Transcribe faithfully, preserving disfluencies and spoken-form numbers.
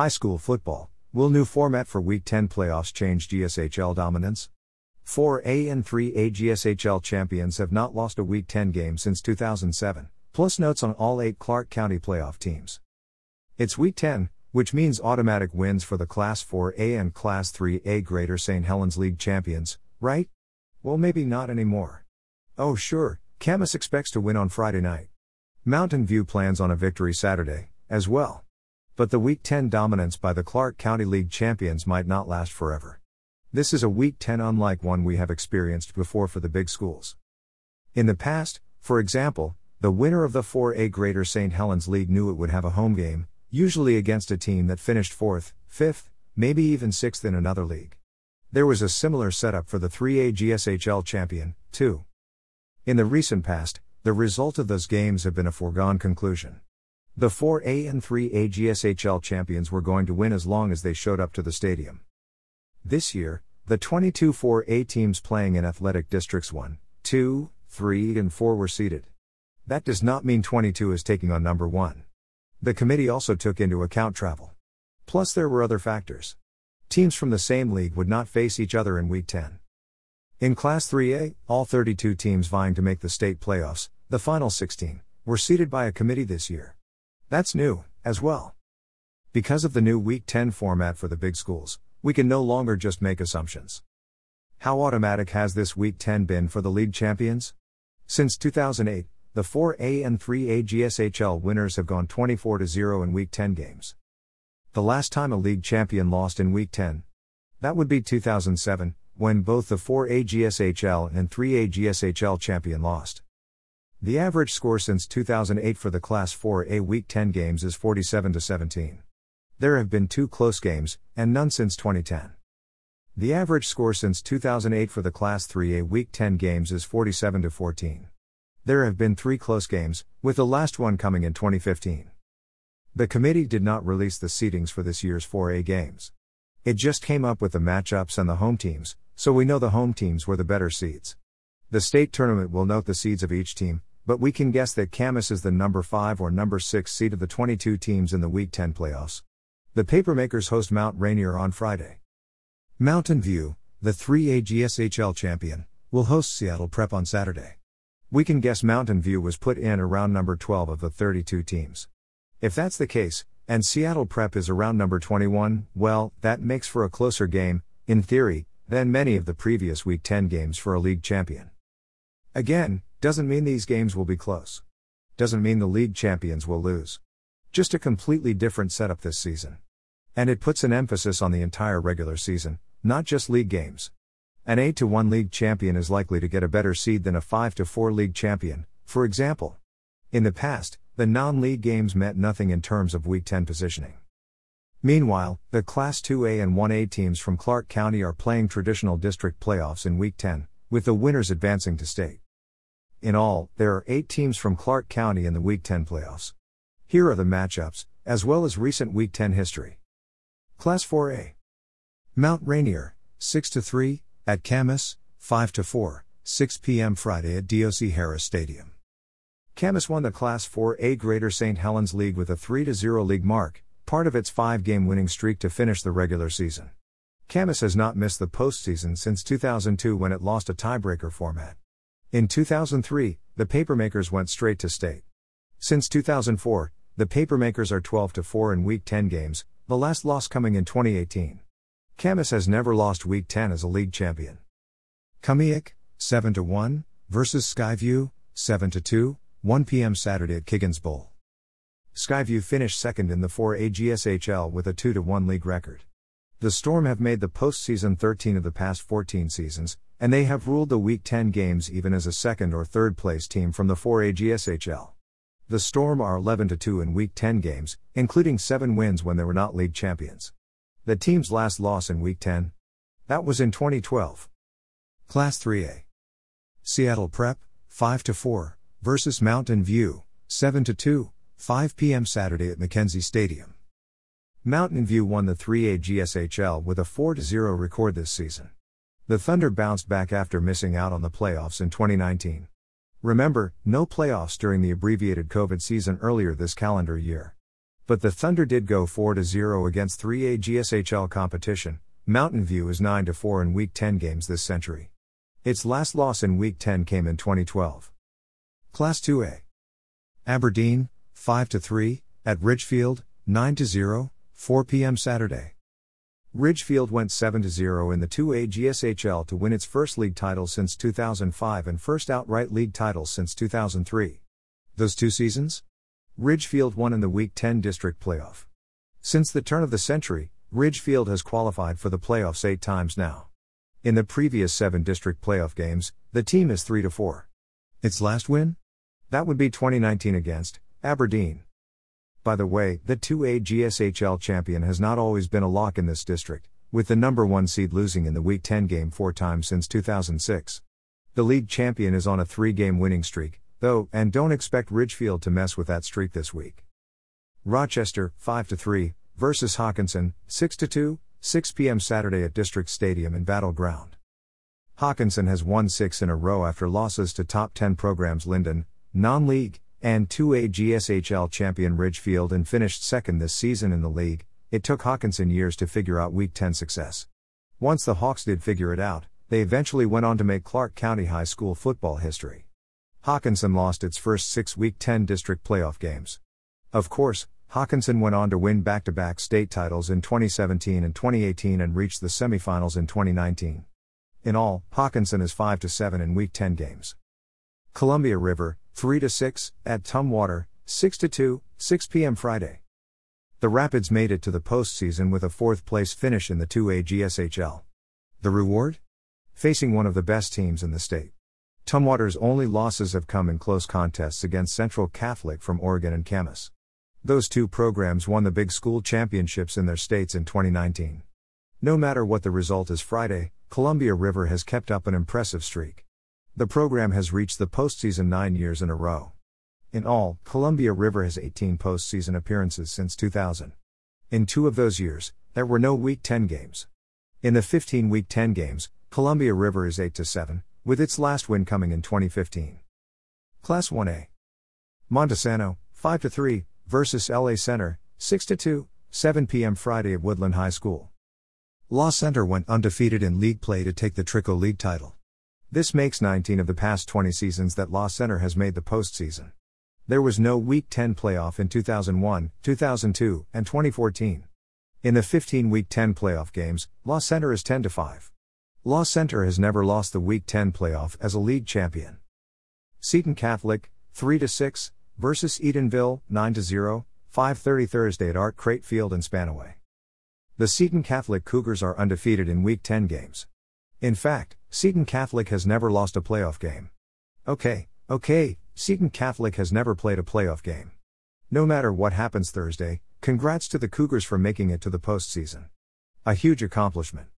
High school football. Will new format for Week ten playoffs change G S H L dominance? four A and three A G S H L champions have not lost a Week ten game since two thousand seven, plus notes on all eight Clark County playoff teams. It's Week ten, which means automatic wins for the Class four A and Class three A Greater Saint Helens League champions, right? Well, maybe not anymore. Oh sure, Camas expects to win on Friday night. Mountain View plans on a victory Saturday, as well. But the Week ten dominance by the Clark County League champions might not last forever. This is a Week ten unlike one we have experienced before for the big schools. In the past, for example, the winner of the four A Greater Saint Helens League knew it would have a home game, usually against a team that finished fourth, fifth, maybe even sixth in another league. There was a similar setup for the three A G S H L champion, too. In the recent past, the result of those games have been a foregone conclusion. The four A and three A G S H L champions were going to win as long as they showed up to the stadium. This year, the twenty-two four A teams playing in athletic districts one, two, three, and four were seeded. That does not mean twenty-two is taking on number one. The committee also took into account travel. Plus there were other factors. Teams from the same league would not face each other in Week ten. In Class three A, all thirty-two teams vying to make the state playoffs, the final sixteen, were seeded by a committee this year. That's new, as well. Because of the new Week ten format for the big schools, we can no longer just make assumptions. How automatic has this Week ten been for the league champions? Since two thousand eight, the four A and three A G S H L winners have gone twenty-four to zero in Week ten games. The last time a league champion lost in Week ten? That would be two thousand seven, when both the four A G S H L and three A G S H L champion lost. The average score since two thousand eight for the Class four A Week ten games is forty-seven to seventeen. There have been two close games, and none since twenty ten. The average score since two thousand eight for the Class three A Week ten games is forty-seven to fourteen. There have been three close games, with the last one coming in twenty fifteen. The committee did not release the seedings for this year's four A games. It just came up with the matchups and the home teams, so we know the home teams were the better seeds. The state tournament will note the seeds of each team, but we can guess that Camas is the number five or number six seed of the twenty-two teams in the Week ten playoffs. The Papermakers host Mount Rainier on Friday. Mountain View, the three A G S H L champion, will host Seattle Prep on Saturday. We can guess Mountain View was put in around number twelve of the thirty-two teams. If that's the case, and Seattle Prep is around number twenty-one, well, that makes for a closer game, in theory, than many of the previous Week ten games for a league champion. Again, doesn't mean these games will be close. Doesn't mean the league champions will lose. Just a completely different setup this season. And it puts an emphasis on the entire regular season, not just league games. An eight to one league champion is likely to get a better seed than a five to four league champion, for example. In the past, the non-league games meant nothing in terms of Week ten positioning. Meanwhile, the Class two A and one A teams from Clark County are playing traditional district playoffs in Week ten, with the winners advancing to state. In all, there are eight teams from Clark County in the Week ten playoffs. Here are the matchups, as well as recent Week ten history. Class four A. Mount Rainier, six to three. At Camas, five to four, six p.m. Friday at D O C Harris Stadium. Camas won the Class four A Greater Saint Helens League with a three to zero league mark, part of its five-game winning streak to finish the regular season. Camas has not missed the postseason since two thousand two when it lost a tiebreaker format. In two thousand three, the Papermakers went straight to state. Since two thousand four, the Papermakers are twelve to four in Week ten games, the last loss coming in twenty eighteen. Camas has never lost Week ten as a league champion. Kamiak, seven to one, versus Skyview, seven to two, one p.m. Saturday at Kiggins Bowl. Skyview finished second in the four A G S H L with a two to one league record. The Storm have made the postseason thirteen of the past fourteen seasons, and they have ruled the Week ten games even as a second or third place team from the four A G S H L. The Storm are eleven to two in Week ten games, including seven wins when they were not league champions. The team's last loss in Week ten? That was in twenty twelve. Class three A. Seattle Prep, five to four, versus Mountain View, seven to two, five p.m. Saturday at McKenzie Stadium. Mountain View won the three A G S H L with a four to zero record this season. The Thunder bounced back after missing out on the playoffs in twenty nineteen. Remember, no playoffs during the abbreviated COVID season earlier this calendar year. but the Thunder did go four to zero against three A G S H L competition. Mountain View is nine to four in Week ten games this century. Its last loss in Week ten came in twenty twelve. Class two A. Aberdeen, five to three, at Ridgefield, nine to zero, four p.m. Saturday. Ridgefield went seven to zero in the two A G S H L to win its first league title since two thousand five and first outright league title since two thousand three. Those two seasons? Ridgefield won in the Week ten district playoff. Since the turn of the century, Ridgefield has qualified for the playoffs eight times now. In the previous seven district playoff games, the team is three to four. Its last win? That would be twenty nineteen against Aberdeen. By the way, the two A G S H L champion has not always been a lock in this district, with the number one seed losing in the Week ten game four times since two thousand six. The league champion is on a three-game winning streak, though, and don't expect Ridgefield to mess with that streak this week. Rochester, five to three, versus Hockinson, six to two, six p.m. Saturday at District Stadium in Battleground. Hockinson has won six in a row after losses to top ten programs Linden, non-league, and two A G S H L champion Ridgefield and finished second this season in the league. It took Hockinson years to figure out Week ten success. Once the Hawks did figure it out, they eventually went on to make Clark County High School football history. Hockinson lost its first six Week ten district playoff games. Of course, Hockinson went on to win back-to-back state titles in twenty seventeen and twenty eighteen and reached the semifinals in twenty nineteen. In all, Hockinson is five to seven in Week ten games. Columbia River, three to six, at Tumwater, six to two, six p.m. Friday. The Rapids made it to the postseason with a fourth-place finish in the two A G S H L. The reward? Facing one of the best teams in the state. Tumwater's only losses have come in close contests against Central Catholic from Oregon and Camas. Those two programs won the big school championships in their states in twenty nineteen. No matter what the result is Friday, Columbia River has kept up an impressive streak. The program has reached the postseason nine years in a row. In all, Columbia River has eighteen postseason appearances since two thousand. In two of those years, there were no Week ten games. In the fifteen Week ten games, Columbia River is eight to seven, with its last win coming in twenty fifteen. Class one A. Montesano, five to three, versus L A Center, six to two, seven p.m. Friday at Woodland High School. L A Center went undefeated in league play to take the Trico League title. This makes nineteen of the past twenty seasons that L A Center has made the postseason. There was no Week ten playoff in two thousand one, two thousand two, and twenty fourteen. In the fifteen Week ten playoff games, L A Center is ten to five. L A Center has never lost the Week ten playoff as a league champion. Seton Catholic, three to six, versus Edenville, nine to zero, five thirty Thursday at Art Crate Field in Spanaway. The Seton Catholic Cougars are undefeated in Week ten games. In fact, Seton Catholic has never lost a playoff game. Okay, okay, Seton Catholic has never played a playoff game. No matter what happens Thursday, congrats to the Cougars for making it to the postseason. A huge accomplishment.